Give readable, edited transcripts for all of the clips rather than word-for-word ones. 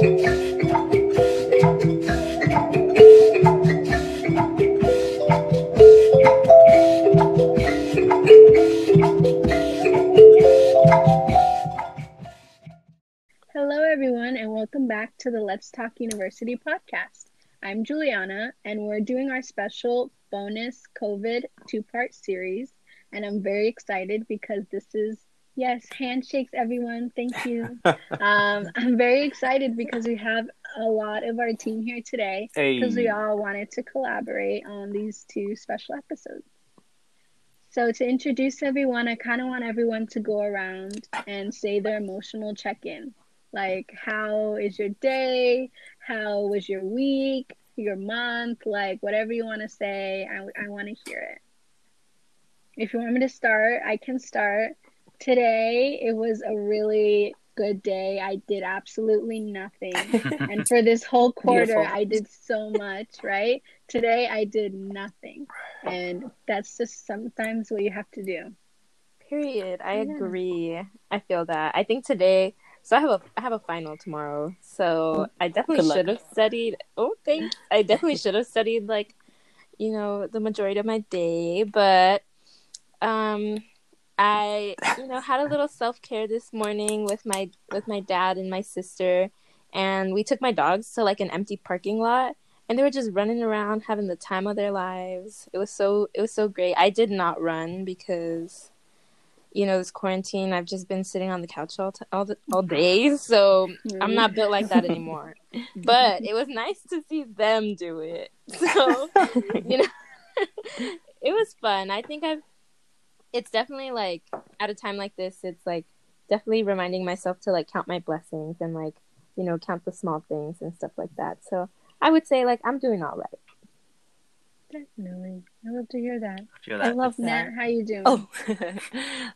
Hello, everyone, and welcome back to the Let's Talk University podcast. I'm Juliana, and we're doing our special bonus COVID two-part series, and I'm very excited because this is yes, handshakes, everyone. Thank you. I'm very excited because we have a lot of our team here today because we all wanted to collaborate on these two special episodes. So to introduce everyone, I kind of want everyone to go around and say their emotional check-in. Like, how is your day? How was your week, your month? Like, whatever you want to say, I want to hear it. If you want me to start, I can start. Today, it was a really good day. I did absolutely nothing. And for this whole quarter, beautiful. I did so much, right? Today, I did nothing. And that's just sometimes what you have to do. Period. I agree. I feel that. I think today, so I have a final tomorrow. So I definitely should have studied. Oh, thanks. I definitely should have studied, like, you know, the majority of my day. But, I, you know, had a little self-care this morning with my dad and my sister, and we took my dogs to like an empty parking lot, and they were just running around having the time of their lives. It was so great. I did not run because, you know, this quarantine, I've just been sitting on the couch all day, so I'm not built like that anymore. But it was nice to see them do it. So, you know, it was fun. I think it's definitely, like, at a time like this, it's, like, definitely reminding myself to, like, count my blessings and, like, you know, count the small things and stuff like that. So I would say, like, I'm doing all right. Definitely. I love to hear that. I love that. Nat, how you doing?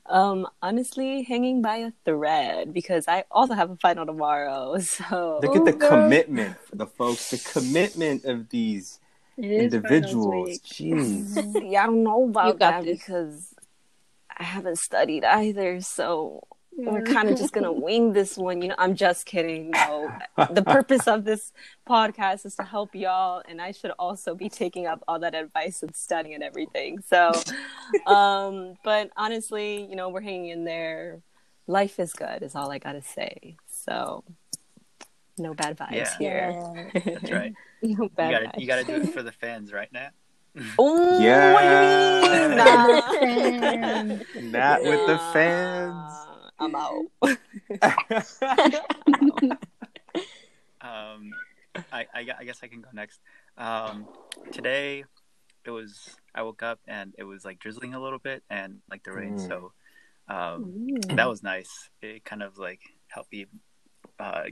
Oh. Honestly, hanging by a thread because I also have a final tomorrow. So look at the commitment for the folks, the commitment of these individuals. Jeez. Yeah, I don't know about that because I haven't studied either, so we're kind of just going to wing this one. You know, I'm just kidding, though. The purpose of this podcast is to help y'all, and I should also be taking up all that advice and studying and everything. So, but honestly, you know, we're hanging in there. Life is good is all I got to say. So, no bad vibes here. Yeah. That's right. No bad vibes. You got to do it for the fans, right, Nat? Oh yeah, what do you mean? Not with the fans. I'm out. I guess I can go next. Today it was I woke up and it was like drizzling a little bit and like the rain, so that was nice. It kind of like helped me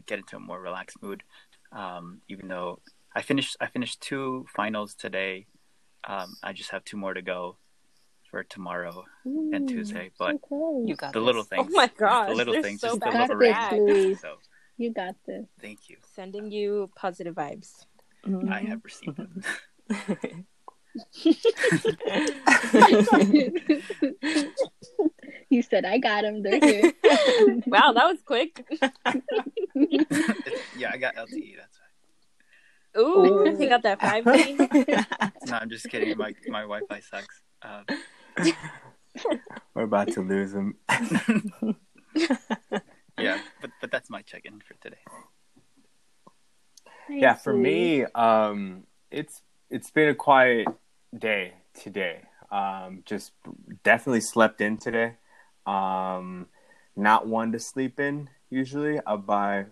get into a more relaxed mood. Even though I finished two finals today. I just have two more to go for tomorrow and Tuesday, but okay. You got the little things. Oh my gosh, the little things, so just the love around. So you got this. Thank you. Sending you positive vibes. I have received them. You said I got them. They're here. Wow, that was quick. Yeah, I got LTE. That's right. Ooh, I got that 5G. No, I'm just kidding. My Wi-Fi sucks. We're about to lose him. Yeah, but that's my check-in for today. Thank yeah, for you. Me, it's been a quiet day today. Just definitely slept in today. Not one to sleep in usually. I'll buy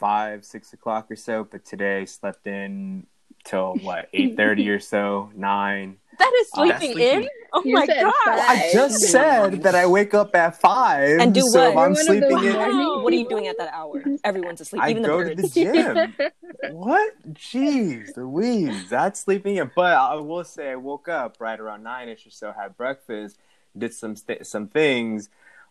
5, 6 o'clock or so, but today slept in till what 8:30 or so, 9. That is sleeping in. Oh you my god! 5. I just said that I wake up at 5, and do what? So if I'm sleeping in. Wow. What are you doing at that hour? Everyone's asleep. I even go to the gym. What? Jeez, Louise, that's sleeping in. But I will say, I woke up right around 9ish or so, had breakfast, did some things,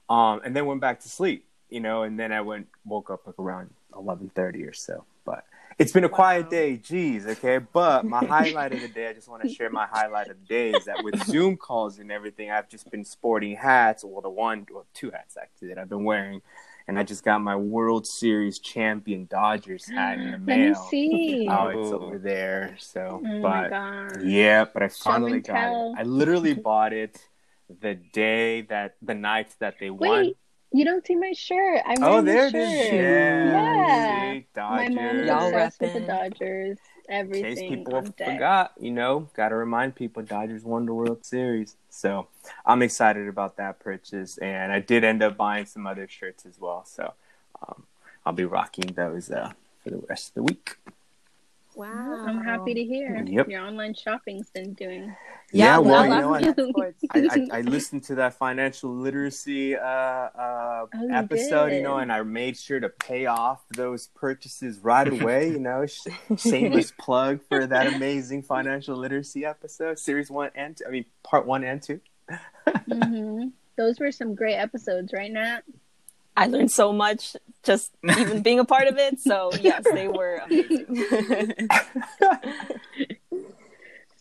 and then went back to sleep. You know, and then I woke up like around 11:30 or so, but it's been a quiet day. Geez, okay. But my highlight of the day, I just want to share my highlight of the day is that with Zoom calls and everything, I've just been sporting hats. Well, the 2 hats actually that I've been wearing, and I just got my World Series champion Dodgers hat in the mail. Let me see. Oh, it's over there. So, but I finally got it. I literally bought it the night that they won. You don't see my shirt. I'm wearing there it is. Yeah. My mom is obsessed with the Dodgers. Everything. In case people forgot, got to remind people Dodgers won the World Series. So I'm excited about that purchase. And I did end up buying some other shirts as well. So I'll be rocking those for the rest of the week. Wow. I'm happy to hear your online shopping's been doing. Yeah, I listened to that financial literacy episode, and I made sure to pay off those purchases right away, shameless plug for that amazing financial literacy episode, part 1 and 2. Mm-hmm. Those were some great episodes, right, Nat? I learned so much just even being a part of it. So, yes, they were amazing.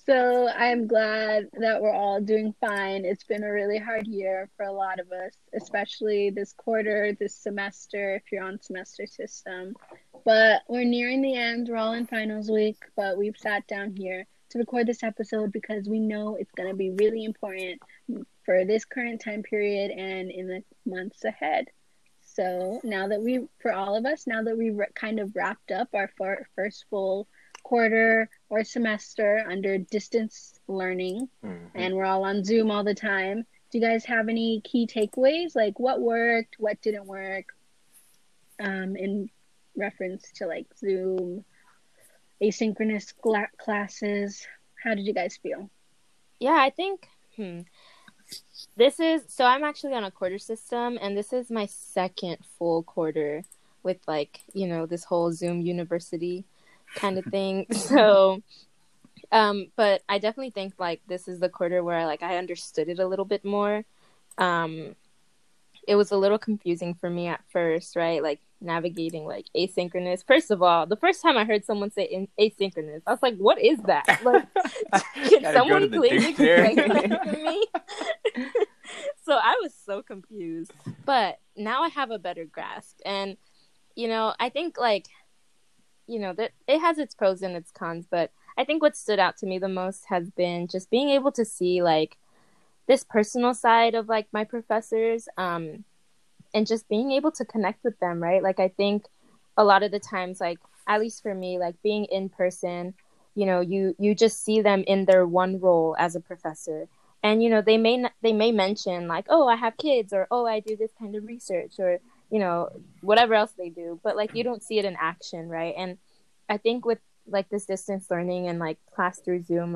So I'm glad that we're all doing fine. It's been a really hard year for a lot of us, especially this quarter, this semester, if you're on semester system. But we're nearing the end. We're all in finals week, but we've sat down here to record this episode because we know it's going to be really important for this current time period and in the months ahead. So now that we kind of wrapped up our first full quarter or semester under distance learning, and we're all on Zoom all the time, do you guys have any key takeaways? Like what worked, what didn't work, in reference to like Zoom, asynchronous classes? How did you guys feel? Yeah, I think I'm actually on a quarter system, and this is my second full quarter with this whole Zoom university kind of thing. So, but I definitely think this is the quarter where I understood it a little bit more. It was a little confusing for me at first, right? Navigating asynchronous. First of all, the first time I heard someone say asynchronous, I was like, what is that? Can someone please explain that to me? So I was so confused, but now I have a better grasp. And, I think that it has its pros and its cons, but I think what stood out to me the most has been just being able to see this personal side of my professors, and just being able to connect with them, right? I think a lot of the times, at least for me, being in person, you just see them in their one role as a professor. And, they may mention oh, I have kids, or, oh, I do this kind of research, or, whatever else they do. But, you don't see it in action, right? And I think with, this distance learning and, class through Zoom,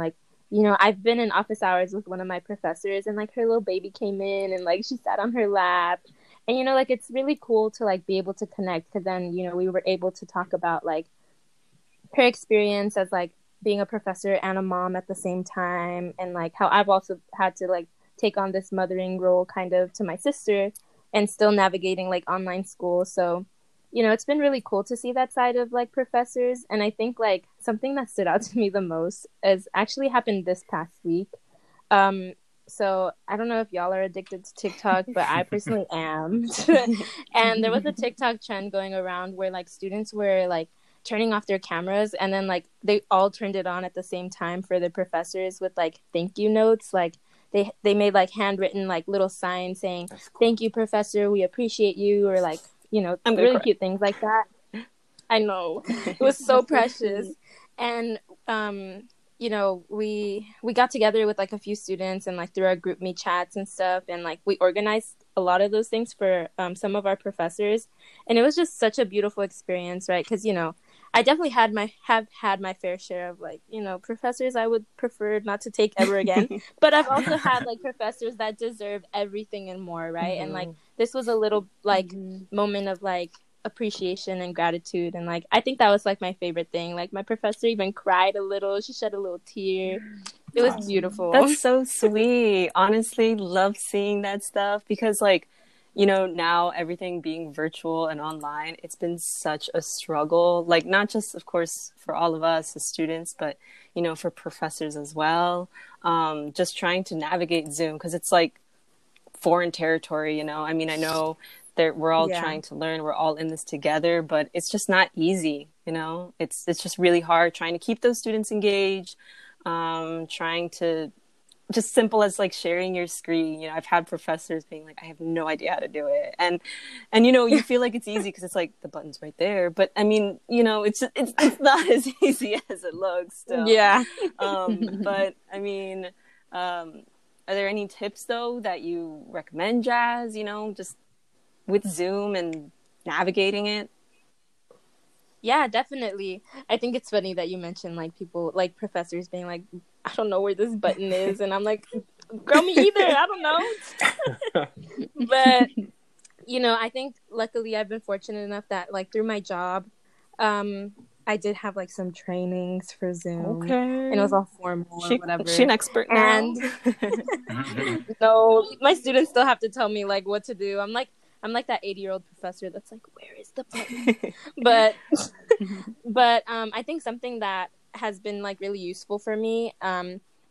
I've been in office hours with one of my professors, and, her little baby came in, and, she sat on her lap. And, it's really cool to, be able to connect, because then, we were able to talk about, her experience as, being a professor and a mom at the same time, and, how I've also had to, take on this mothering role kind of to my sister and still navigating, online school. So, it's been really cool to see that side of, professors. And I think, something that stood out to me the most is actually happened this past week. So I don't know if y'all are addicted to TikTok, but I personally am. And there was a TikTok trend going around where students were turning off their cameras, and then they all turned it on at the same time for the professors with thank you notes. They made handwritten little signs saying, "Thank you, professor, we appreciate you," or really cute things like that. I know. It was so precious. And we got together with a few students, and through our group me chats and stuff, and we organized a lot of those things for some of our professors, and it was just such a beautiful experience, right? Because I definitely have had my fair share of professors I would prefer not to take ever again, but I've also had professors that deserve everything and more, right? Mm-hmm. And this was a little moment of appreciation and gratitude, and I think that was my favorite thing. My professor even cried a little, she shed a little tear. It was beautiful. That's so sweet. Honestly, love seeing that stuff, because now everything being virtual and online, it's been such a struggle, not just of course for all of us as students, but for professors as well, just trying to navigate Zoom, because it's foreign territory. I know We're all trying to learn. We're all in this together, but it's just not easy. You know, it's just really hard trying to keep those students engaged, trying to just simple as like sharing your screen. You know, I've had professors being like, I have no idea how to do it. And, you know, you feel like it's easy because it's like the button's right there. But I mean, you know, it's not as easy as it looks still. Yeah. But I mean, are there any tips though that you recommend, Jazz, you know, just with Zoom and navigating it? Yeah, definitely. I think it's funny that you mentioned like people, like professors being like, I don't know where this button is. And I'm like, girl, me either. I don't know. But, you know, I think luckily I've been fortunate enough that like through my job, I did have like some trainings for Zoom. Okay. And it was all formal or whatever. She's an expert now. And no, my students still have to tell me like what to do. I'm like that 80-year-old professor that's like, where is the button? But I think something that has been like really useful for me,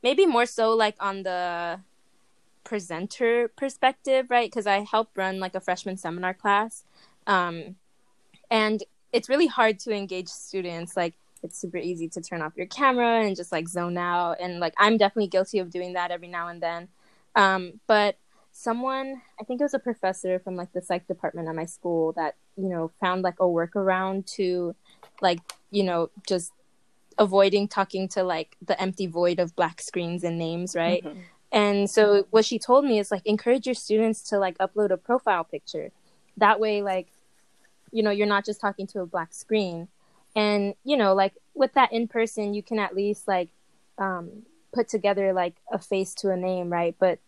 maybe more so like on the presenter perspective, right? Because I help run like a freshman seminar class, and it's really hard to engage students. Like it's super easy to turn off your camera and just like zone out, and like I'm definitely guilty of doing that every now and then. But someone, I think it was a professor from like the psych department at my school that, you know, found like a workaround to like, you know, just avoiding talking to like the empty void of black screens and names, right? Mm-hmm. And so what she told me is like, encourage your students to like upload a profile picture. That way, like, you know, you're not just talking to a black screen. And, you know, like with that in person, you can at least like put together like a face to a name, right? But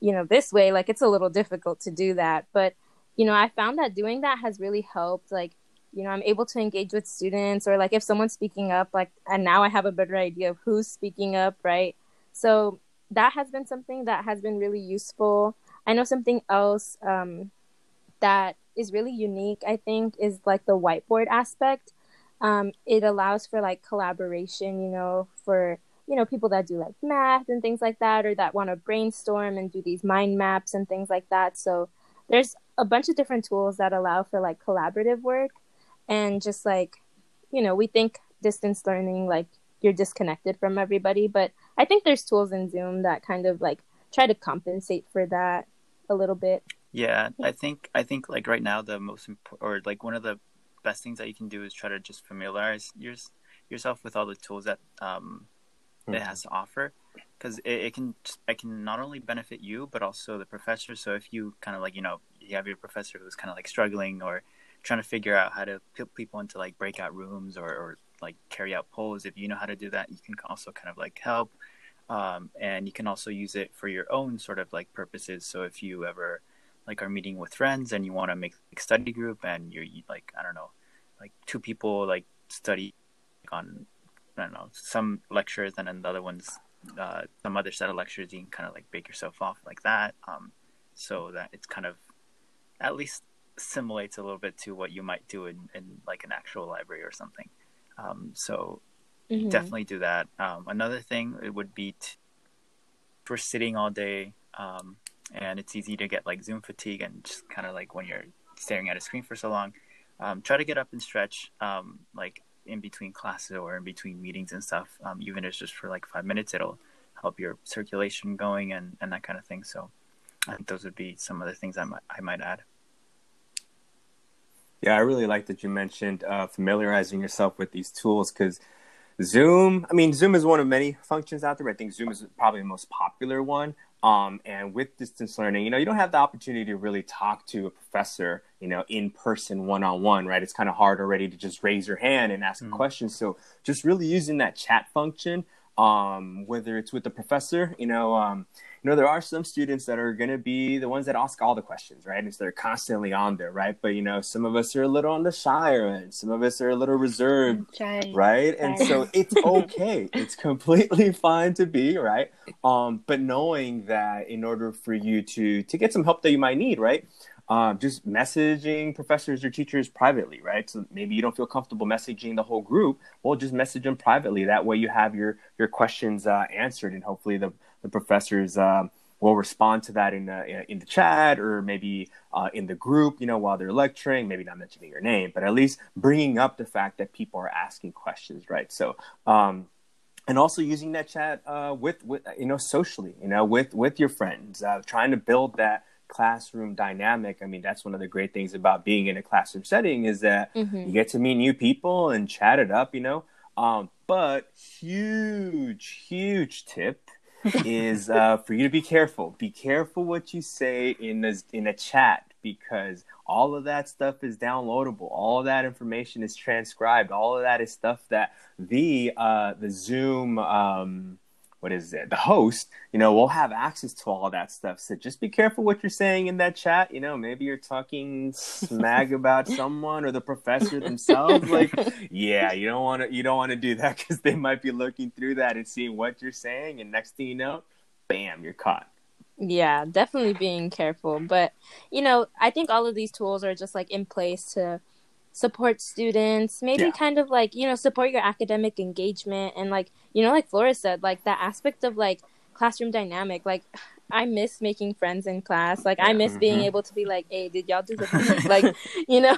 you know, this way, like, it's a little difficult to do that. But, you know, I found that doing that has really helped. Like, you know, I'm able to engage with students, or like if someone's speaking up, like, and now I have a better idea of who's speaking up, right? So that has been something that has been really useful. I know something else that is really unique, I think, is like the whiteboard aspect. It allows for like collaboration, you know, for, you know, people that do like math and things like that, or that want to brainstorm and do these mind maps and things like that. So there's a bunch of different tools that allow for like collaborative work. And just like, you know, we think distance learning, like you're disconnected from everybody, but I think there's tools in Zoom that kind of like try to compensate for that a little bit. Yeah, I think like right now the most important, or like one of the best things that you can do is try to just familiarize yourself with all the tools that it has to offer, because it can not only benefit you but also the professor. So if you kind of like, you know, you have your professor who's kind of like struggling or trying to figure out how to put people into like breakout rooms or like carry out polls, if you know how to do that, you can also kind of like help, and you can also use it for your own sort of like purposes. So if you ever like are meeting with friends and you want to make like study group, and you're like, I don't know, like two people like study on, I don't know, some lectures and then the other ones, some other set of lectures, you can kind of like bake yourself off like that, so that it's kind of at least simulates a little bit to what you might do in like an actual library or something. So mm-hmm. Definitely do that. Another thing it would be if we're sitting all day, and it's easy to get like Zoom fatigue, and just kind of like when you're staring at a screen for so long, try to get up and stretch, like in between classes or in between meetings and stuff, even if it's just for like 5 minutes, it'll help your circulation going and that kind of thing. So I think those would be some of the things I might add. Yeah, I really like that you mentioned familiarizing yourself with these tools, because Zoom is one of many functions out there, but I think Zoom is probably the most popular one. And with distance learning, you know, you don't have the opportunity to really talk to a professor, you know, in person, one-on-one, right? It's kind of hard already to just raise your hand and ask a question. So just really using that chat function, whether it's with the professor, you know, there are some students that are going to be the ones that ask all the questions, right? And so they're constantly on there, right? But, you know, some of us are a little on the shy end, some of us are a little reserved, right? And so it's okay. It's completely fine to be, right? But knowing that in order for you to get some help that you might need, right? Just messaging professors or teachers privately, right? So maybe you don't feel comfortable messaging the whole group. Well, just message them privately. That way you have your questions answered, and hopefully the professors we'll respond to that in the chat or maybe in the group, you know, while they're lecturing, maybe not mentioning your name, but at least bringing up the fact that people are asking questions, right? So, and also using that chat with you know, socially, you know, with your friends, trying to build that classroom dynamic. I mean, that's one of the great things about being in a classroom setting is that you get to meet new people and chat it up, you know. But huge tip is for you to be careful. Be careful what you say in a chat, because all of that stuff is downloadable. All of that information is transcribed. All of that is stuff that the Zoom the host, you know, will have access to all that stuff. So just be careful what you're saying in that chat. You know, maybe you're talking smack about someone or the professor themselves. Like, yeah, you don't want to do that, because they might be looking through that and seeing what you're saying. And next thing you know, bam, you're caught. Yeah, definitely being careful. But, you know, I think all of these tools are just like in place to support students, maybe kind of like, you know, support your academic engagement. And like, you know, like Flora said, like that aspect of like classroom dynamic, like I miss making friends in class. Like I miss being able to be like, hey, did y'all do the homework? Like, you know,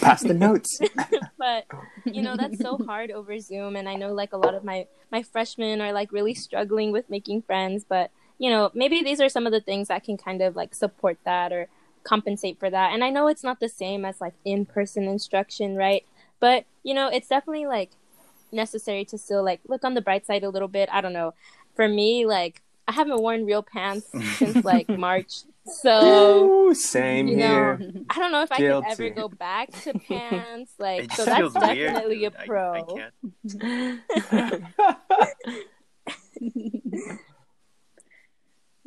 pass the notes. But, you know, that's so hard over Zoom. And I know like a lot of my freshmen are like really struggling with making friends, but, you know, maybe these are some of the things that can kind of like support that or compensate for that. And I know it's not the same as like in-person instruction, right? But, you know, it's definitely like necessary to still like look on the bright side a little bit. I don't know. For me, like I haven't worn real pants since like March. So ooh, same you know, here. I don't know if guilty. I could ever go back to pants. Like so that's definitely weird, a pro.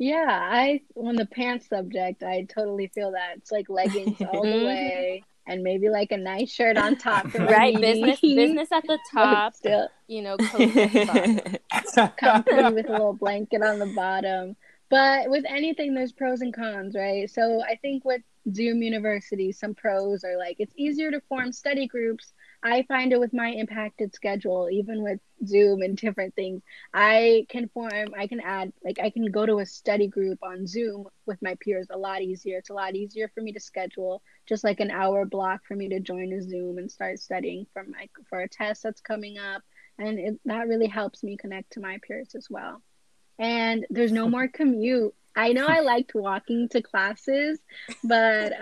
I yeah, on the pants subject, I totally feel that. It's like leggings all the way, and maybe like a nice shirt on top. Right, business at the top. Still, you know, coat at the top. Comfy with a little blanket on the bottom. But with anything, there's pros and cons, right? So I think with Zoom University, some pros are like it's easier to form study groups. I find it with my impacted schedule, even with Zoom and different things, I can go to a study group on Zoom with my peers a lot easier. It's a lot easier for me to schedule just like an hour block for me to join a Zoom and start studying for a test that's coming up. And that really helps me connect to my peers as well. And there's no more commute. I know I liked walking to classes, but,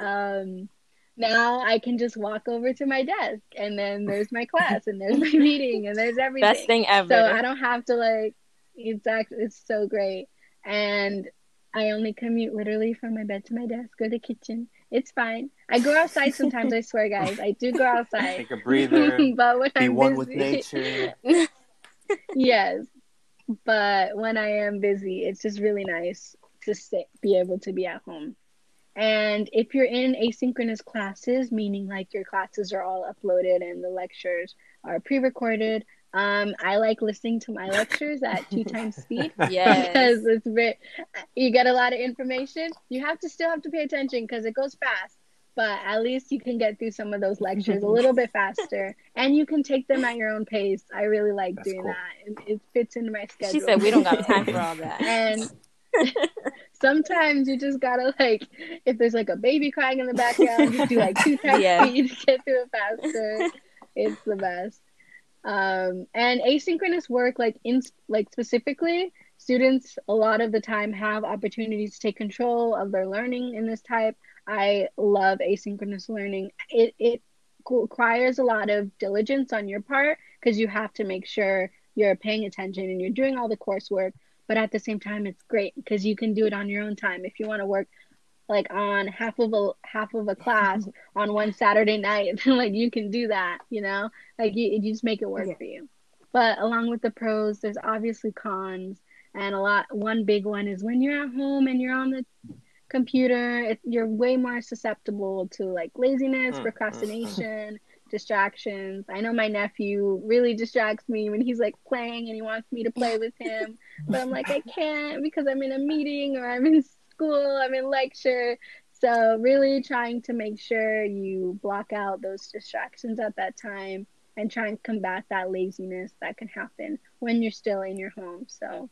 now I can just walk over to my desk and then there's my class and there's my meeting and there's everything. Best thing ever. So I don't have to it's so great. And I only commute literally from my bed to my desk, go to the kitchen. It's fine. I go outside sometimes, I swear guys. I do go outside. Take a breather. But when I'm one busy, with nature. Yes. But when I am busy, it's just really nice to be able to be at home. And if you're in asynchronous classes, meaning like your classes are all uploaded and the lectures are pre-recorded, I like listening to my lectures at 2x speed. Yes. Because you get a lot of information. You still have to pay attention because it goes fast. But at least you can get through some of those lectures a little bit faster. And you can take them at your own pace. I really like That's doing cool. that. It fits into my schedule. She said, we don't got time for all that. And sometimes you just gotta like, if there's like a baby crying in the background, you do like 2x speed to get through it faster. It's the best. And asynchronous work, specifically, students a lot of the time have opportunities to take control of their learning in this type. I love asynchronous learning. It requires a lot of diligence on your part because you have to make sure you're paying attention and you're doing all the coursework. But at the same time, it's great because you can do it on your own time. If you want to work like on half of a class on one Saturday night, then like you can do that, you know, like you just make it work for you. But along with the pros, there's obviously cons, and one big one is when you're at home and you're on the computer, you're way more susceptible to like laziness, procrastination, distractions. I know my nephew really distracts me when he's like playing and he wants me to play with him, but I'm like, I can't because I'm in a meeting or I'm in school, I'm in lecture. So really trying to make sure you block out those distractions at that time and try and combat that laziness that can happen when you're still in your home. So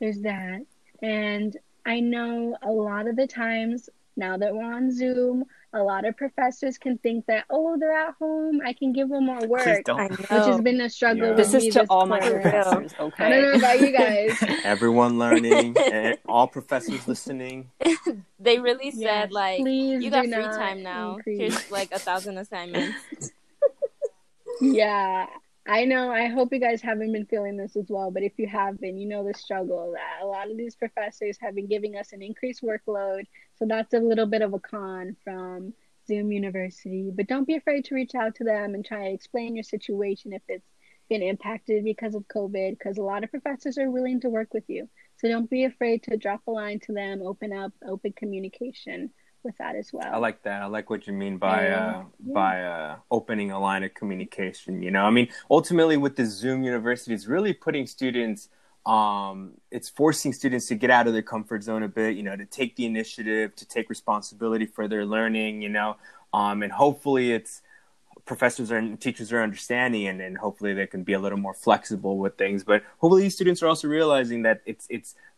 There's that. And I know a lot of the times now that we're on Zoom, a lot of professors can think that, oh, they're at home, I can give them more work, which has been a struggle. Yeah. This is to all my professors, okay? I don't know about you guys. Everyone learning and all professors listening. They really said, like, you got free time now. Increase. Here's like 1,000 assignments. Yeah, I know. I hope you guys haven't been feeling this as well. But if you have been, you know the struggle that a lot of these professors have been giving us an increased workload. So that's a little bit of a con from Zoom University. But don't be afraid to reach out to them and try to explain your situation if it's been impacted because of COVID, because a lot of professors are willing to work with you. So don't be afraid to drop a line to them, open up, open communication with that as well. I like that. I like what you mean by opening a line of communication. You know, I mean, ultimately with the Zoom University, it's really putting students, it's forcing students to get out of their comfort zone a bit, you know, to take the initiative, to take responsibility for their learning, you know, and hopefully it's professors and teachers are understanding, and hopefully they can be a little more flexible with things. But hopefully these students are also realizing that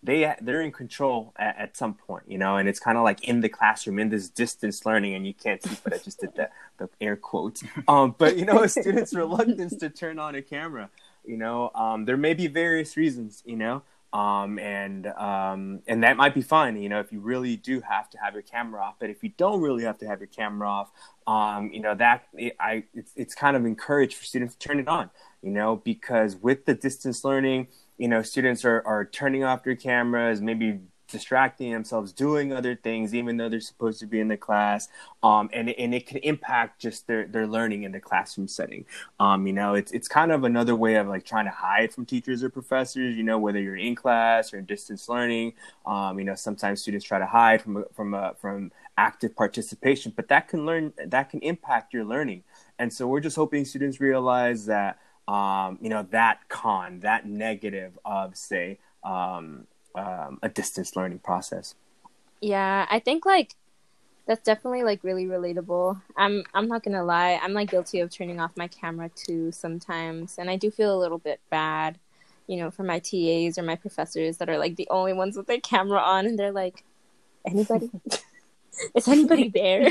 they're in control at some point, you know, and it's kind of like in the classroom, in this distance learning, and you can't see, but I just did the air quotes. But, you know, a student's reluctance to turn on a camera, you know, there may be various reasons, you know, and that might be fine, you know, if you really do have to have your camera off. But if you don't really have to have your camera off, you know, it's kind of encouraged for students to turn it on, you know, because with the distance learning, you know, students are turning off their cameras, maybe distracting themselves, doing other things, even though they're supposed to be in the class. And it can impact just their learning in the classroom setting. You know, it's kind of another way of like trying to hide from teachers or professors, you know, whether you're in class or in distance learning. You know, sometimes students try to hide from active participation, but that can impact your learning. And so we're just hoping students realize that, you know, that negative of, say, a distance learning process. Yeah, I think like that's definitely like really relatable. I'm not gonna lie, I'm like guilty of turning off my camera too sometimes, and I do feel a little bit bad, you know, for my TAs or my professors that are like the only ones with their camera on, and they're like, anybody? Is anybody there?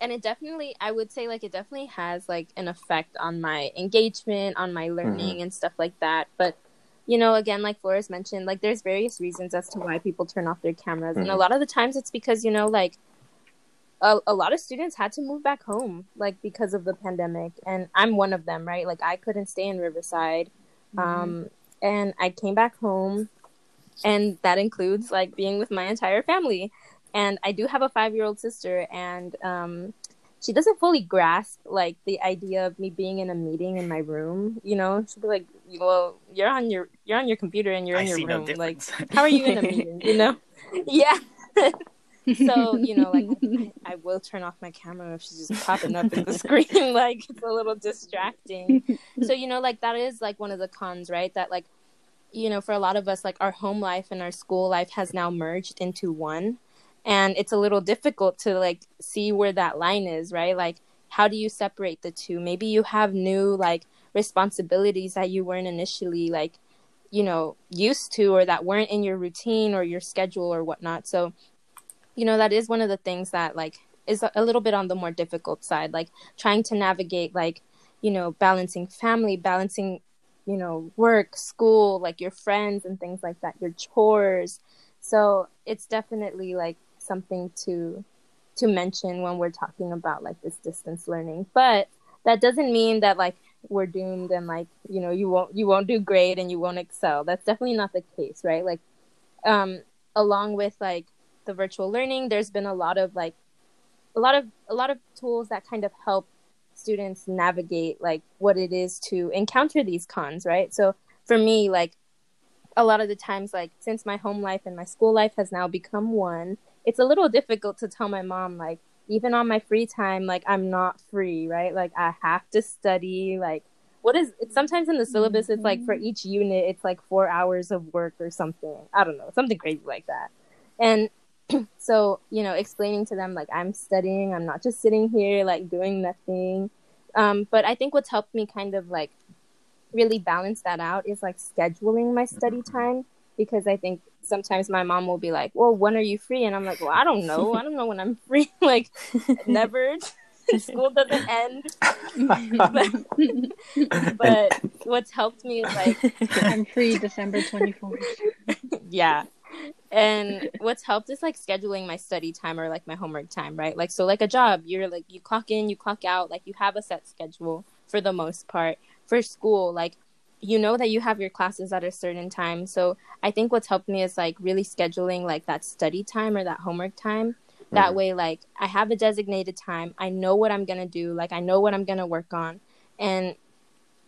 And it definitely, I would say, like, it definitely has like an effect on my engagement, on my learning, and stuff like that. But you know, again, like Flores mentioned, like there's various reasons as to why people turn off their cameras. And a lot of the times it's because, you know, like a lot of students had to move back home, like because of the pandemic. And I'm one of them, right? Like I couldn't stay in Riverside. And I came back home, and that includes like being with my entire family. And I do have a 5-year-old sister, and she doesn't fully grasp, like, the idea of me being in a meeting in my room, you know? She'll be like, well, you're on your computer and you're in your room. No, like, how are you in a meeting, you know? Yeah. So, you know, like, I will turn off my camera if she's just popping up in the screen. Like, it's a little distracting. So, you know, like, that is, like, one of the cons, right? That, like, you know, for a lot of us, like, our home life and our school life has now merged into one. And it's a little difficult to, like, see where that line is, right? Like, how do you separate the two? Maybe you have new, like, responsibilities that you weren't initially, like, you know, used to, or that weren't in your routine or your schedule or whatnot. So, you know, that is one of the things that, like, is a little bit on the more difficult side, like, trying to navigate, like, you know, balancing family, balancing, you know, work, school, like, your friends and things like that, your chores. So it's definitely, like, something to mention when we're talking about like this distance learning. But that doesn't mean that like we're doomed and like, you know, you won't do great and you won't excel. That's definitely not the case, right? Like along with like the virtual learning, there's been a lot of like a lot of tools that kind of help students navigate like what it is to encounter these cons, right? So for me, like a lot of the times, like since my home life and my school life has now become one, it's a little difficult to tell my mom, like, even on my free time, like, I'm not free, right? Like, I have to study, like, sometimes in the syllabus, it's like for each unit, it's like 4 hours of work or something. I don't know, something crazy like that. And so, you know, explaining to them, like, I'm studying, I'm not just sitting here, like, doing nothing. But I think what's helped me kind of, like, really balance that out is like scheduling my study time, because I think sometimes my mom will be like, well, when are you free? And I'm like, well, I don't know when I'm free. Like, never. School doesn't end. But what's helped me is like, I'm free December 24th. Yeah. And what's helped is like scheduling my study time or like my homework time, right? Like, so like a job, you're like, you clock in, you clock out, like you have a set schedule for the most part. For school, like, you know that you have your classes at a certain time. So I think what's helped me is like really scheduling like that study time or that homework time. That way, like, I have a designated time. I know what I'm going to do. Like, I know what I'm going to work on. And,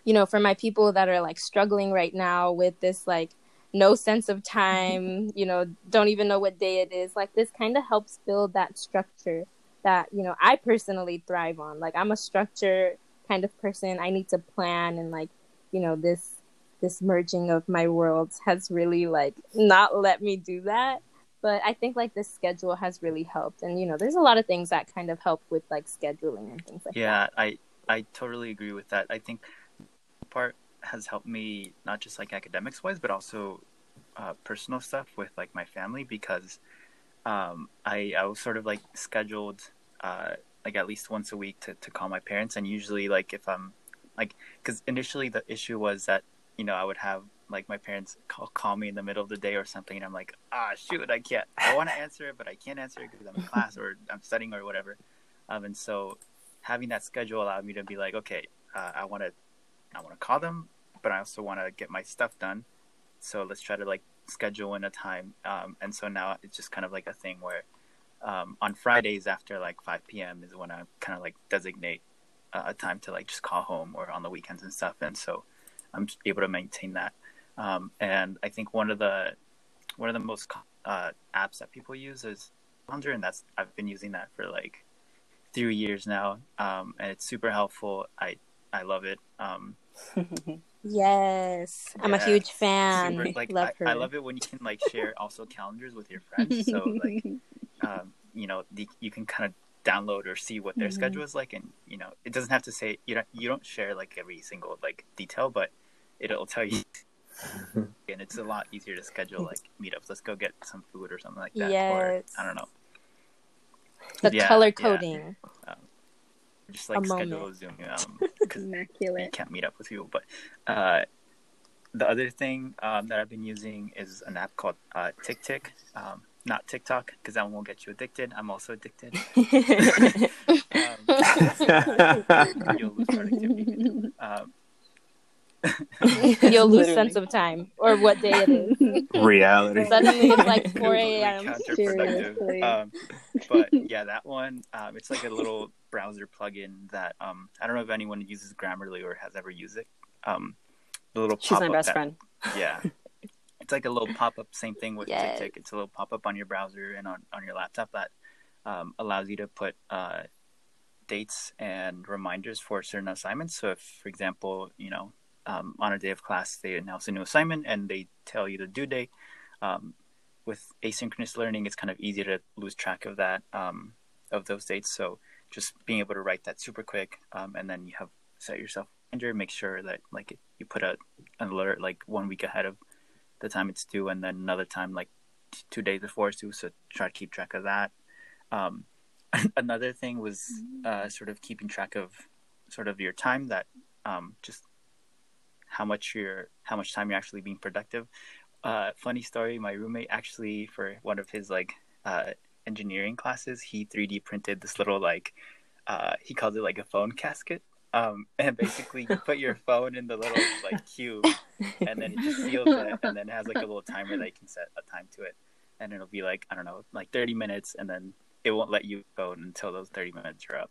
you know, for my people that are, like, struggling right now with this, like, no sense of time, you know, don't even know what day it is, like, this kind of helps build that structure that, you know, I personally thrive on. Like, I'm a structure kind of person. I need to plan, and, like, you know, this merging of my worlds has really, like, not let me do that. But I think, like, this schedule has really helped. And, you know, there's a lot of things that kind of help with, like, scheduling and things like that. Yeah, I totally agree with that. I think part has helped me not just, like, academics-wise, but also personal stuff with, like, my family. Because I was sort of, like, scheduled, like, at least once a week to call my parents. And usually, like, if I'm, like, because initially the issue was that, you know, I would have, like, my parents call me in the middle of the day or something, and I'm like, shoot, I can't. I want to answer it, but I can't answer it because I'm in class or I'm studying or whatever. And so having that schedule allowed me to be like, okay, I want to call them, but I also want to get my stuff done. So let's try to, like, schedule in a time. And so now it's just kind of like a thing where on Fridays after, like, 5 p.m. is when I kind of, like, designate a time to, like, just call home, or on the weekends and stuff. And so I'm able to maintain that. And I think one of the most apps that people use is Calendar, and that's, I've been using that for like 3 years now, and it's super helpful. I love it. Yes, I'm a huge fan. Super, like, I love it when you can, like, share also calendars with your friends. So, like, you know, you can kind of download or see what their schedule is like, and, you know, it doesn't have to say, you don't share, like, every single, like, detail, but it'll tell you. And it's a lot easier to schedule, like, meetups. Let's go get some food or something like that. Yes. Or I don't know. Color coding. Yeah. Just, like, schedule a Zoom. Immaculate. You can't meet up with people. But the other thing that I've been using is an app called TickTick. Not TikTok, because that one will get you addicted. I'm also addicted. You'll lose productivity. You'll lose sense of time or what day it is. Reality. Suddenly it's like 4 a.m. Counterproductive. But yeah, that one, it's like a little browser plugin that I don't know if anyone uses Grammarly or has ever used it. The little She's my best friend. Yeah. It's like a little pop-up, same thing with TickTick. It's a little pop-up on your browser and on your laptop that allows you to put dates and reminders for certain assignments. So if, for example, you know, on a day of class, they announce a new assignment and they tell you the due date. With asynchronous learning, it's kind of easy to lose track of that, of those dates. So just being able to write that super quick, and then you have set yourself a reminder, make sure that, like, you put an alert, like, 1 week ahead of the time it's due, and then another time, like, 2 days before it's due. So try to keep track of that. Another thing was sort of keeping track of sort of your time, that just how much time you're actually being productive. Funny story, my roommate actually, for one of his, like, engineering classes, he 3D printed this little, like, he calls it, like, a phone casket. And basically you put your phone in the little, like, cube, and then it just seals it, and then it has, like, a little timer that you can set a time to it. And it'll be, like, I don't know, like, 30 minutes, and then it won't let you go until those 30 minutes are up.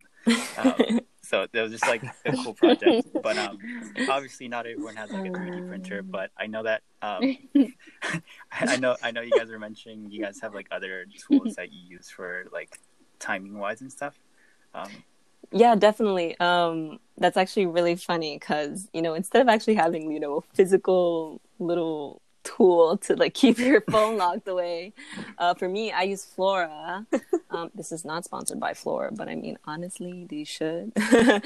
So that was just, like, a cool project. But obviously not everyone has, like, a 3D printer, but I know that I know you guys are mentioning you guys have, like, other tools that you use for, like, timing wise and stuff. Yeah, definitely. That's actually really funny because, you know, instead of actually having, you know, a physical little tool to like keep your phone locked away. For me, I use Flora. This is not sponsored by Flora, but I mean, honestly, they should. But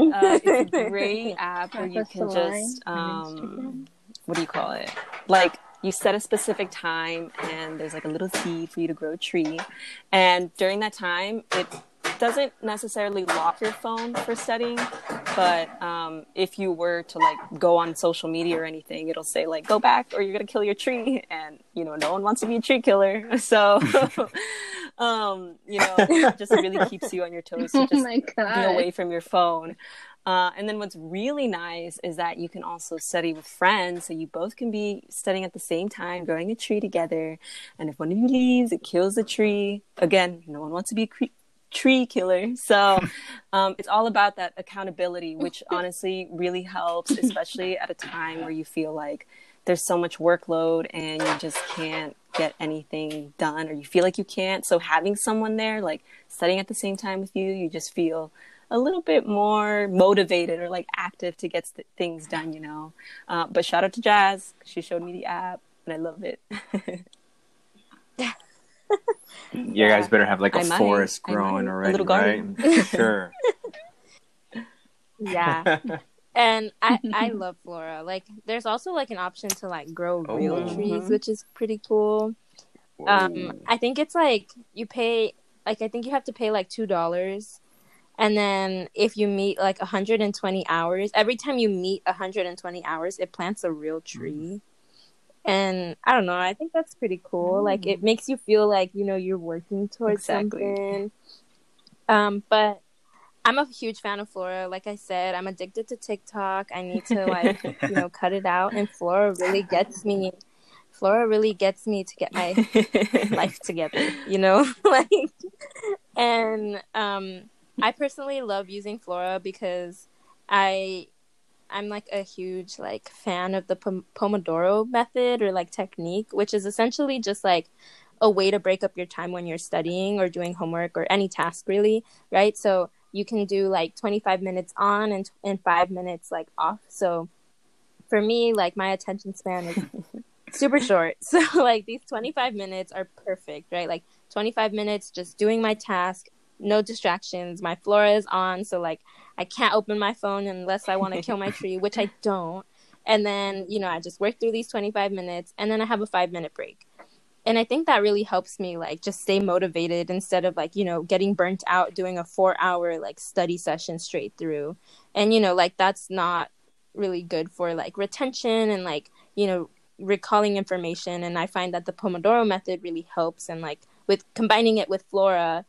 it's a great app where you can just, what do you call it? Like, you set a specific time and there's like a little seed for you to grow a tree. And during that time, it doesn't necessarily lock your phone for studying, but if you were to like go on social media or anything, it'll say like, go back or you're gonna kill your tree, and you know, no one wants to be a tree killer, so you know, it just really keeps you on your toes to just be away from your phone. And then what's really nice is that you can also study with friends. So you both can be studying at the same time, growing a tree together. And if one of you leaves, it kills the tree. Again, no one wants to be a tree killer. So it's all about that accountability, which honestly really helps, especially at a time where you feel like there's so much workload and you just can't get anything done, or you feel like you can't. So having someone there, like studying at the same time with you, you just feel a little bit more motivated or like active to get things done, you know. But shout out to Jazz. She showed me the app and I love it. You guys better have like a forest growing already, a little garden, right? Sure. Yeah. And I love Flora. Like, there's also like an option to like grow real trees, which is pretty cool. I think it's like you pay, like I think you have to pay like $2. And then if you meet like 120 hours, every time you meet 120 hours, it plants a real tree. And I don't know, I think that's pretty cool. Like, it makes you feel like, you know, you're working towards something. But I'm a huge fan of Flora. Like I said, I'm addicted to TikTok. I need to like, you know, cut it out. And Flora really gets me. Flora really gets me to get my life together, you know? Like, and I personally love using Flora because I'm like a huge like fan of the Pomodoro method or like technique, which is essentially just like a way to break up your time when you're studying or doing homework or any task really, right? So you can do like 25 minutes on and 5 minutes like off. So for me, like my attention span is super short. So like these 25 minutes are perfect, right? Like 25 minutes just doing my task, no distractions. My Flora is on, so like I can't open my phone unless I want to kill my tree, which I don't. And then, you know, I just work through these 25 minutes and then I have a 5-minute break. And I think that really helps me like just stay motivated instead of like, you know, getting burnt out doing a 4-hour like study session straight through. And, you know, like that's not really good for like retention and like, you know, recalling information. And I find that the Pomodoro method really helps, and like with combining it with Flora,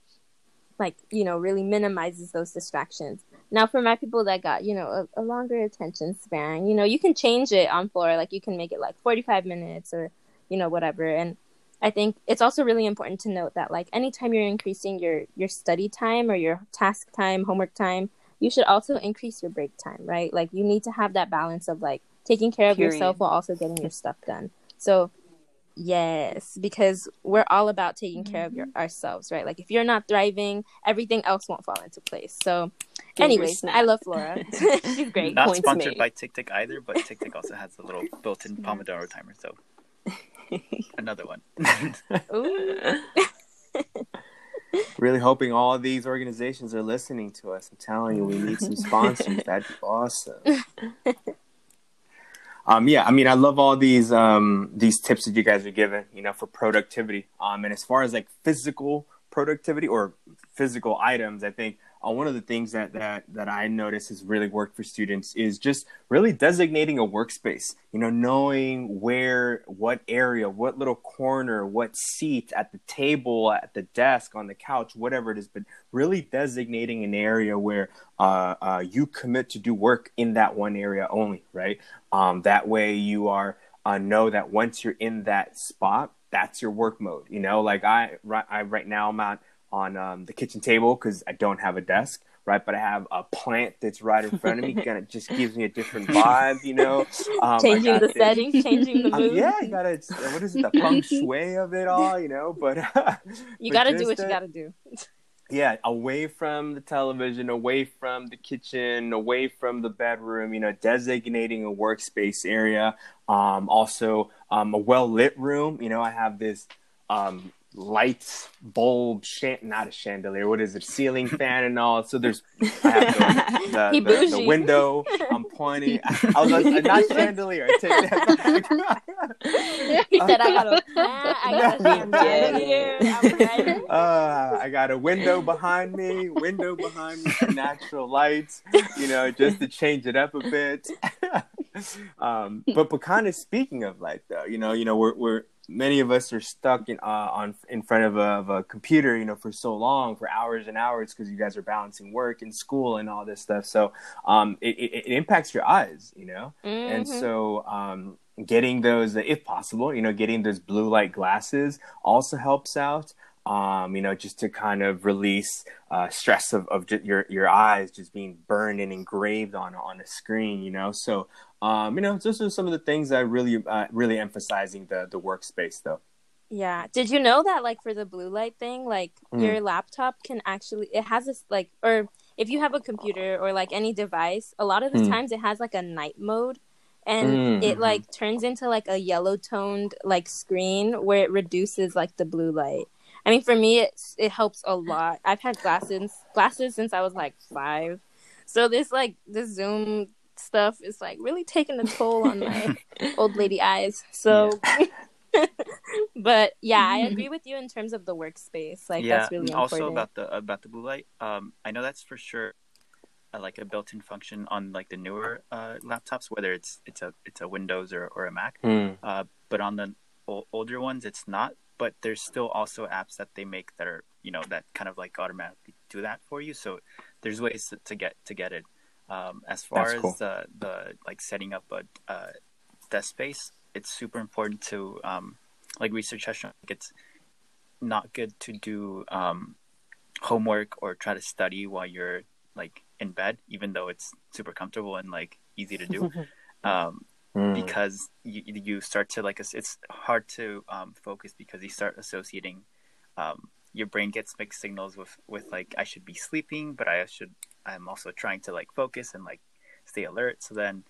like, you know, really minimizes those distractions. Now, for my people that got, you know, a longer attention span, you know, you can change it on Flora. Like, you can make it, like, 45 minutes or, you know, whatever. And I think it's also really important to note that, like, anytime you're increasing your study time or your task time, homework time, you should also increase your break time, right? Like, you need to have that balance of, like, taking care of yourself while also getting your stuff done. So, yes, because we're all about taking care of ourselves, right? Like, if you're not thriving, everything else won't fall into place. So, anyways, I love Flora. She's great. Not Points sponsored made. By TikTok either, but TikTok also has a little built-in Pomodoro timer. So, another one. Really hoping all of these organizations are listening to us. I'm telling you, we need some sponsors. That'd be awesome. Yeah, I mean, I love all these tips that you guys are giving, you know, for productivity. And as far as like physical productivity or physical items, I think one of the things that I notice has really worked for students is just really designating a workspace, you know, knowing where, what area, what little corner, what seat at the table, at the desk, on the couch, whatever it is, but really designating an area where you commit to do work in that one area only, right? That way you are know that once you're in that spot, that's your work mode. You know, like I right now I'm out on the kitchen table because I don't have a desk, right? But I have a plant that's right in front of me. Kind of just gives me a different vibe, you know. Changing the setting, changing the mood. Yeah, you gotta. What is it, the feng shui of it all, you know? But you gotta do what you gotta do. Yeah, away from the television, away from the kitchen, away from the bedroom, you know, designating a workspace area. Also, a well-lit room. You know, I have this lights, bulb, ceiling fan and all. So there's the window. I'm pointing. I was like, not chandelier. I take that back. He said, I got a chandelier. I got a window behind me, natural lights, you know, just to change it up a bit. But kind of speaking of light, though, you know, we're many of us are stuck in front of a computer, you know, for so long, for hours and hours, because you guys are balancing work and school and all this stuff. So it impacts your eyes, you know. Mm-hmm. And so getting those, if possible, you know, getting those blue light glasses also helps out. You know, just to kind of release stress of your eyes just being burned and engraved on a screen, you know. So, you know, those are some of the things I really, really emphasizing the workspace, though. Yeah. Did you know that, like, for the blue light thing, like, your laptop can actually, it has this, like, or if you have a computer or, like, any device, a lot of the times it has, like, a night mode. And it, like, turns into, like, a yellow-toned, like, screen where it reduces, like, the blue light. I mean, for me, it helps a lot. I've had glasses since I was like 5, so this Zoom stuff is like really taking a toll on my old lady eyes. So, yeah. But yeah, I agree with you in terms of the workspace. Like, that's really important. Also about the blue light. I know that's for sure like a built-in function on like the newer laptops, whether it's a Windows or a Mac. But on the older ones, it's not. But there's still also apps that they make that are, you know, that kind of like automatically do that for you. So there's ways to get it. As far That's cool. as the like setting up a desk space, it's super important to like research has shown it's not good to do homework or try to study while you're like in bed, even though it's super comfortable and like easy to do. Because you start to like, it's hard to focus because you start associating, your brain gets mixed signals with like, I should be sleeping, but I'm also trying to like focus and like stay alert. So then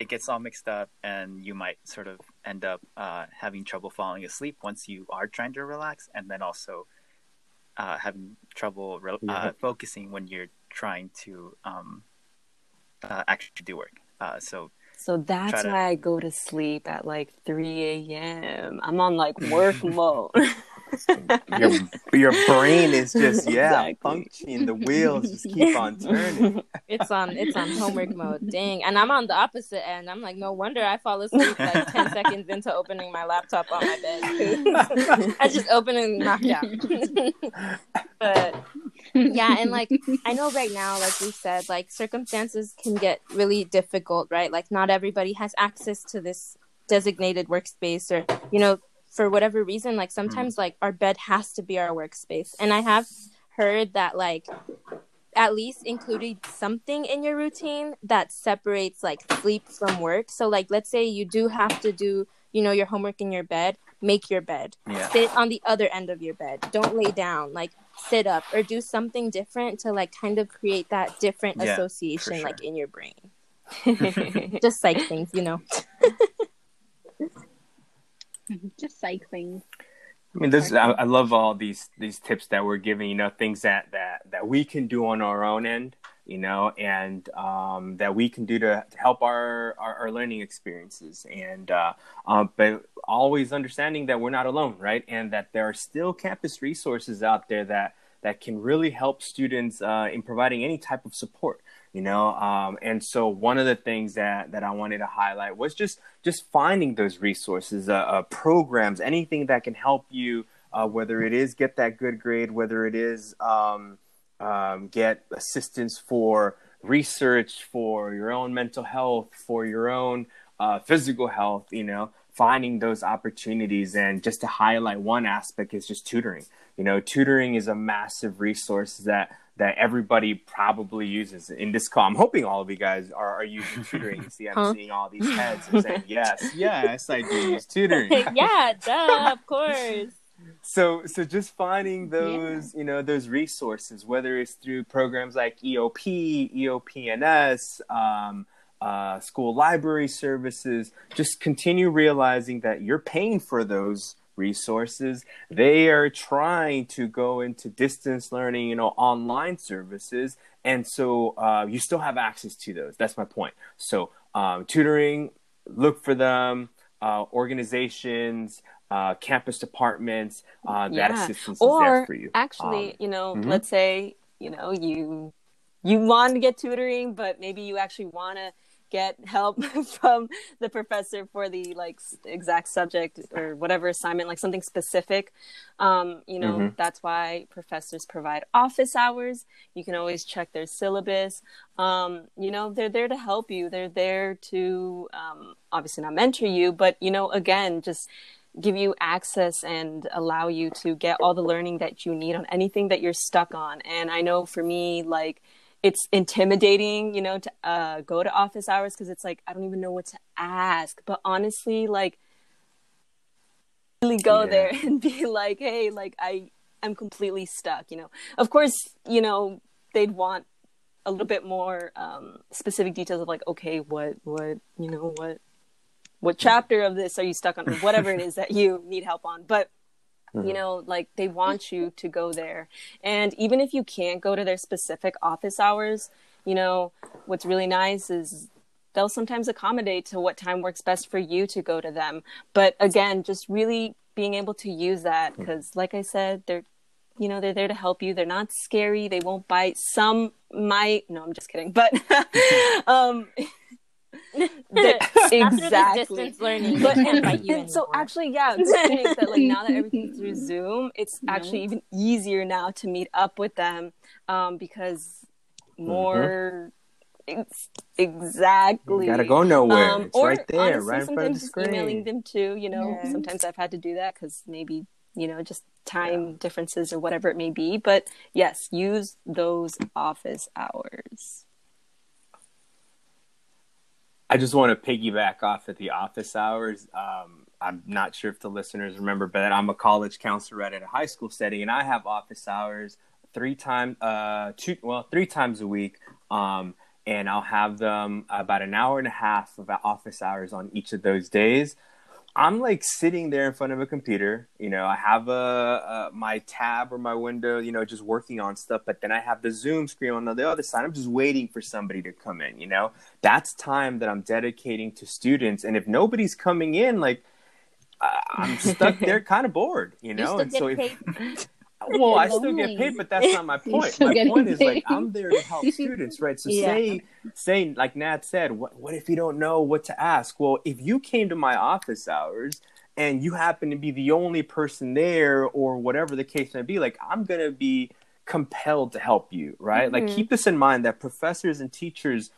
it gets all mixed up and you might sort of end up having trouble falling asleep once you are trying to relax. And then also having trouble focusing when you're trying to actually do work. So that's why I go to sleep at like 3 a.m. I'm on like work mode. Your brain is just functioning. The wheels just keep on turning. It's on homework mode. Dang, and I'm on the opposite end. I'm like, no wonder I fall asleep like 10 seconds into opening my laptop on my bed. I just open and knock out. But yeah, and like I know right now, like we said, like circumstances can get really difficult, right? Like not everybody has access to this designated workspace, or you know. For whatever reason, like sometimes like our bed has to be our workspace. And I have heard that like at least including something in your routine that separates like sleep from work. So like let's say you do have to do, you know, your homework in your bed, make your bed. Yeah. Sit on the other end of your bed. Don't lay down, like sit up or do something different to like kind of create that different association like in your brain. Just like things, you know. Just cycling. I mean, I love all these tips that we're giving, you know, things that we can do on our own end, you know, and that we can do to help our learning experiences. And but always understanding that we're not alone, right? And that there are still campus resources out there that can really help students in providing any type of support. You know, and so one of the things that I wanted to highlight was just finding those resources, programs, anything that can help you, whether it is get that good grade, whether it is get assistance for research, for your own mental health, for your own physical health, you know, finding those opportunities. And just to highlight one aspect is just tutoring. You know, tutoring is a massive resource that everybody probably uses in this call. I'm hoping all of you guys are using tutoring. See, I'm seeing all these heads and saying, yes, I do use tutoring. Yeah, duh, of course. So just finding those, those resources, whether it's through programs like EOP, EOPNS, school library services, just continue realizing that you're paying for those resources. They are trying to go into distance learning, online services. And so you still have access to those. That's my point. So tutoring, look for them, organizations, campus departments, that assistance is there for you. Actually, let's say, you want to get tutoring, but maybe you actually want to get help from the professor for the exact subject or whatever assignment, like something specific. That's why professors provide office hours. You can always check their syllabus. They're there to help you. They're there to obviously not mentor you, but again, just give you access and allow you to get all the learning that you need on anything that you're stuck on. And I know for me, it's intimidating, to go to office hours because it's I don't even know what to ask. But honestly, really go there and be hey, I'm completely stuck, Of course, they'd want a little bit more specific details of okay, what chapter of this are you stuck on, or whatever it is that you need help on. But they want you to go there. And even if you can't go to their specific office hours, what's really nice is they'll sometimes accommodate to what time works best for you to go to them. But again, just really being able to use that, because like I said, they're there to help you. They're not scary. They won't bite. Some might. No, I'm just kidding. But exactly. Distance learning, but so actually, that, now that everything's through Zoom, it's actually even easier now to meet up with them, because more exactly. You gotta go nowhere. It's right there, honestly, right in front of the screen. Sometimes emailing them too. Sometimes I've had to do that because maybe just time differences or whatever it may be. But yes, use those office hours. I just want to piggyback off at the office hours. I'm not sure if the listeners remember, but I'm a college counselor at a high school setting, and I have office hours three times a week. And I'll have them about an hour and a half of office hours on each of those days. I'm sitting there in front of a computer, I have my tab or my window, just working on stuff. But then I have the Zoom screen on the other side. I'm just waiting for somebody to come in, That's time that I'm dedicating to students. And if nobody's coming in, I'm stuck there, kind of bored, And so if... Well, I still get paid, but that's not my point. My point is I'm there to help students, right? So say like Nat said, what if you don't know what to ask? Well, if you came to my office hours and you happen to be the only person there or whatever the case may be, I'm going to be compelled to help you, right? Mm-hmm. Keep this in mind that professors and teachers,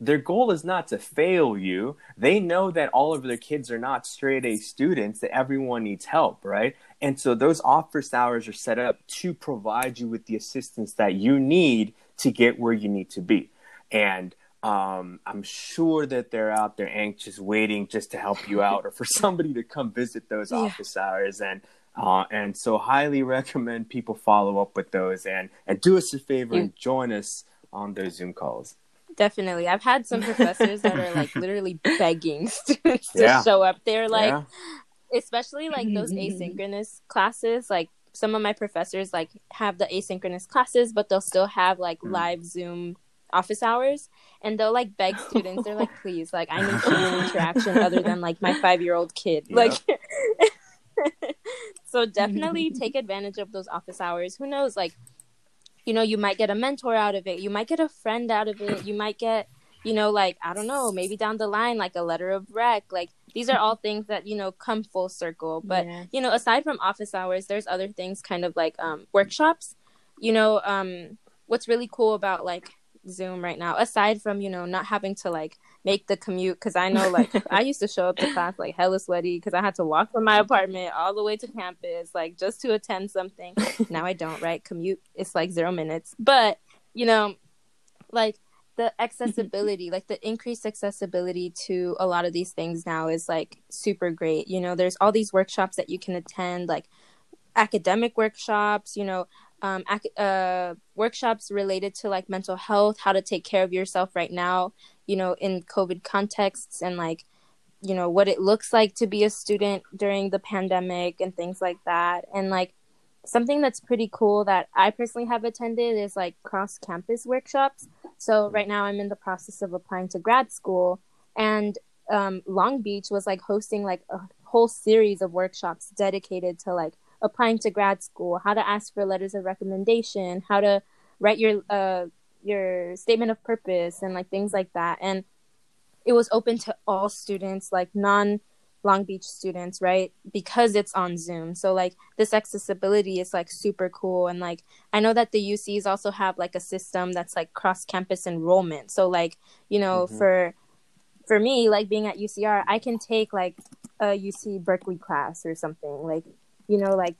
their goal is not to fail you. They know that all of their kids are not straight A students, that everyone needs help, right? And so those office hours are set up to provide you with the assistance that you need to get where you need to be. And I'm sure that they're out there anxious, waiting just to help you out or for somebody to come visit those office hours. And so highly recommend people follow up with those and do us a favor and join us on those Zoom calls. Definitely. I've had some professors that are literally begging students to show up. They're especially those asynchronous classes, some of my professors have the asynchronous classes, but they'll still have live Zoom office hours, and they'll beg students. They're please, I need human interaction other than my 5-year-old kid. Yeah. So definitely take advantage of those office hours. Who knows? You might get a mentor out of it. You might get a friend out of it. You might get, I don't know, maybe down the line, a letter of rec. These are all things that, come full circle. But, aside from office hours, there's other things kind of workshops. What's really cool about Zoom right now, aside from, not having to make the commute, because I know I used to show up to class hella sweaty because I had to walk from my apartment all the way to campus just to attend something. Now I don't, right? Commute, it's 0 minutes. But the accessibility, the increased accessibility to a lot of these things now is super great. There's all these workshops that you can attend, academic workshops, workshops related to like mental health, how to take care of yourself right now, in COVID contexts, and like, what it looks like to be a student during the pandemic and things like that. And like something that's pretty cool that I personally have attended is like cross-campus workshops. So right now I'm in the process of applying to grad school, and Long Beach was like hosting like a whole series of workshops dedicated to like applying to grad school, how to ask for letters of recommendation, how to write your statement of purpose, and like things like that. And it was open to all students, like non-Long Beach students, right? Because it's on Zoom. So like this accessibility is like super cool. And like I know that the UCs also have like a system that's like cross-campus enrollment. So like, mm-hmm. For me, like being at UCR, I can take like a UC Berkeley class or something, like,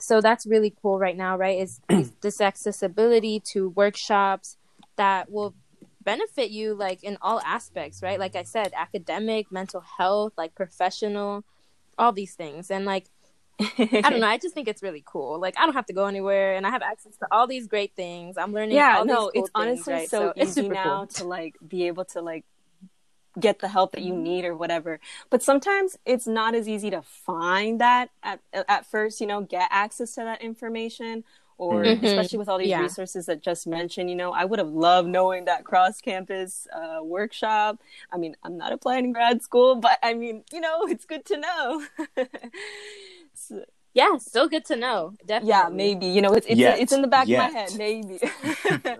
so that's really cool right now, right? Is this accessibility to workshops that will benefit you like in all aspects, right? Like I said, academic, mental health, like professional, all these things. And like, I don't know, I just think it's really cool. Like I don't have to go anywhere and I have access to all these great things. I'm learning all these cool things. Yeah, no, it's honestly right? so easy it's super now cool. to like be able to like get the help that you need or whatever. But sometimes it's not as easy to find that at first, get access to that information, or mm-hmm. especially with all these resources that just mentioned, I would have loved knowing that cross-campus workshop. I mean, I'm not applying to grad school, but I mean, it's good to know. So, yeah, still good to know. Definitely. Yeah, maybe. It's yes. It's in the back of my head, maybe. But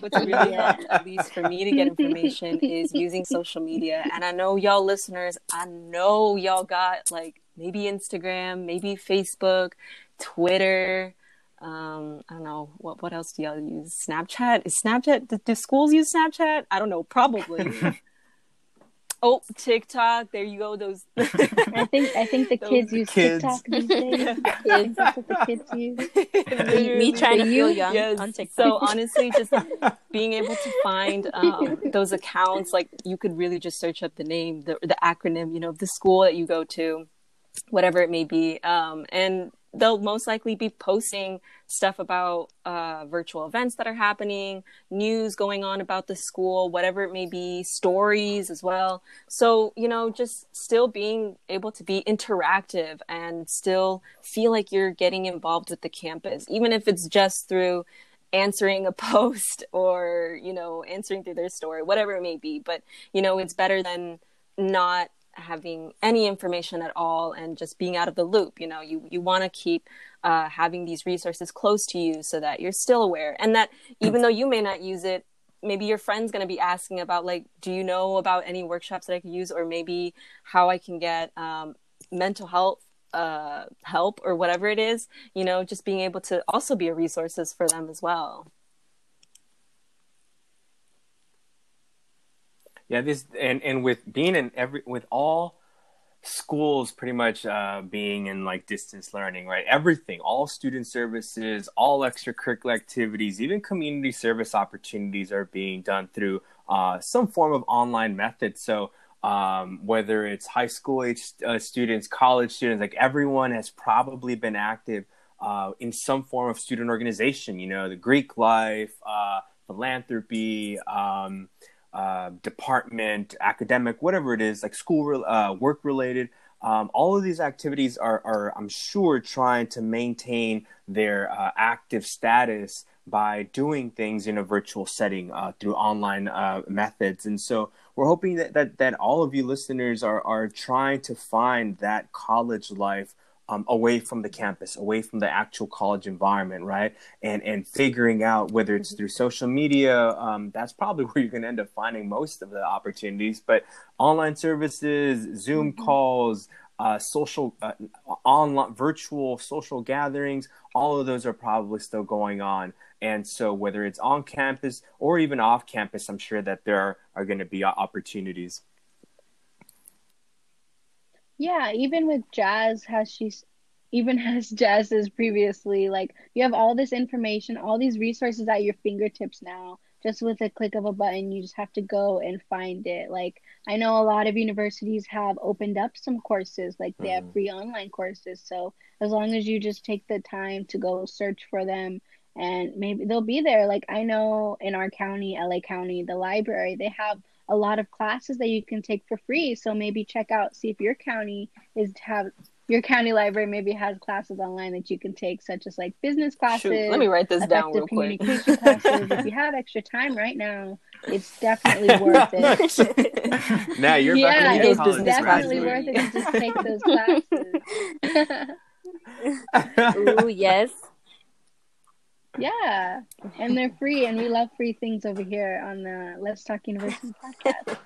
what's really helped, at least for me, to get information is using social media. And I know y'all listeners, I know y'all got like maybe Instagram, maybe Facebook, Twitter. I don't know what else do y'all use. Snapchat? Is Snapchat? Do schools use Snapchat? I don't know. Probably. Oh, TikTok! There you go. Those. I think the kids use TikTok these days. That's what the kids use. Me trying to feel young on TikTok. So honestly, just being able to find those accounts, like you could really just search up the name, the acronym, of the school that you go to, whatever it may be, and they'll most likely be posting stuff about virtual events that are happening, news going on about the school, whatever it may be, stories as well. So, just still being able to be interactive and still feel like you're getting involved with the campus, even if it's just through answering a post or, answering through their story, whatever it may be. But, it's better than not having any information at all and just being out of the loop. You want to keep having these resources close to you so that you're still aware, and that even though you may not use it, maybe your friend's going to be asking about like, do you know about any workshops that I can use, or maybe how I can get mental health help or whatever it is, just being able to also be a resources for them as well. Yeah, this and with being in with all schools pretty much being in like distance learning, right? Everything, all student services, all extracurricular activities, even community service opportunities are being done through some form of online method. So whether it's high school age students, college students, like everyone has probably been active in some form of student organization. The Greek life, philanthropy. Department, academic, whatever it is, like school, work related. All of these activities are, I'm sure, trying to maintain their active status by doing things in a virtual setting through online methods. And so we're hoping that all of you listeners are trying to find that college life away from the campus, away from the actual college environment, right? And figuring out whether it's through social media, that's probably where you're going to end up finding most of the opportunities. But online services, Zoom calls, online virtual social gatherings, all of those are probably still going on. And so whether it's on campus or even off campus, I'm sure that there are going to be opportunities. Yeah, even with Jazz, as Jazz says previously, like you have all this information, all these resources at your fingertips now. just with a click of a button. You just have to go and find it. Like, I know a lot of universities have opened up some courses, like they have free online courses. So as long as you just take the time to go search for them, and maybe they'll be there. Like, I know in our county, LA County, the library, they have a lot of classes that you can take for free. So maybe check out, see if your county your county library maybe has classes online that you can take, such as like business classes. Shoot, let me write this down real quick. Communication classes. If you have extra time right now, it's definitely worth it. Now you're back to college. It's definitely worth it to just take those classes. Ooh, yes. Yeah, and they're free, and we love free things over here on the Let's Talk University podcast.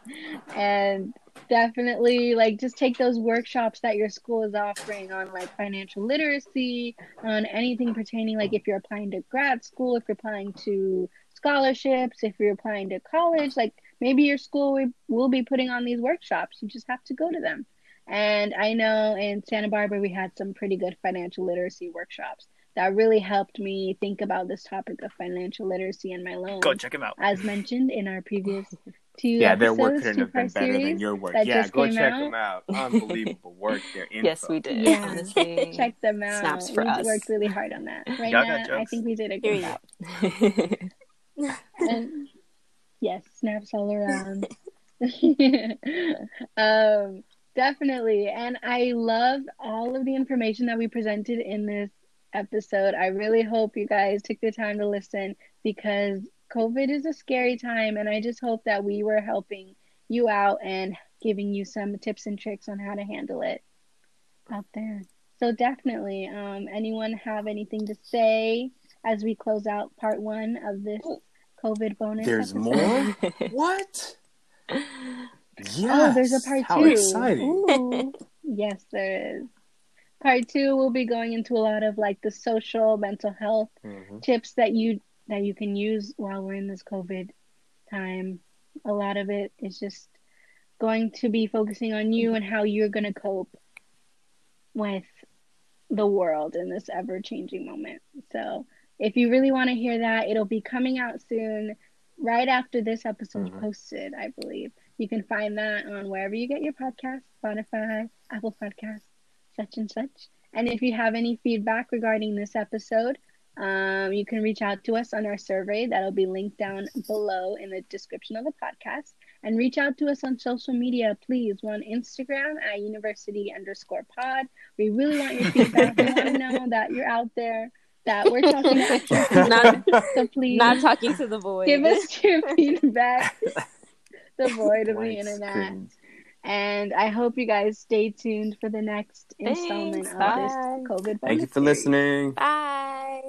And definitely, like, just take those workshops that your school is offering on, like, financial literacy, on anything pertaining, like, if you're applying to grad school, if you're applying to scholarships, if you're applying to college, like, maybe your school will be putting on these workshops. You just have to go to them. And I know in Santa Barbara, we had some pretty good financial literacy workshops that really helped me think about this topic of financial literacy and my loans. Go check them out. As mentioned in our previous two episodes, their work couldn't have been better than your work. Yeah, go check them out. Unbelievable work. Their info. Yes, we did. Yeah, honestly. Check them out. Snaps for us. We worked really hard on that. Right now, I think we did a good job. And yes, snaps all around. Definitely. And I love all of the information that we presented in this episode. I really hope you guys took the time to listen, because COVID is a scary time, and I just hope that we were helping you out and giving you some tips and tricks on how to handle it out there. So definitely, anyone have anything to say as we close out part one of this COVID bonus episode? More? What? Yeah. Oh, there's a part two. How exciting. Ooh. Yes, there is. Part two, we'll be going into a lot of like the social, mental health tips that you can use while we're in this COVID time. A lot of it is just going to be focusing on you and how you're going to cope with the world in this ever-changing moment. So if you really want to hear that, it'll be coming out soon, right after this episode posted, I believe. You can find that on wherever you get your podcast, Spotify, Apple Podcasts, such and such. And if you have any feedback regarding this episode, you can reach out to us on our survey. That'll be linked down below in the description of the podcast. And reach out to us on social media, please. We're on Instagram at university_pod. We really want your feedback. We want to know that you're out there, that we're talking about so please, not talking to the void. Give us your feedback. The void of the internet. Screen. And I hope you guys stay tuned for the next installment of this COVID bonus. Thank you for listening. Bye.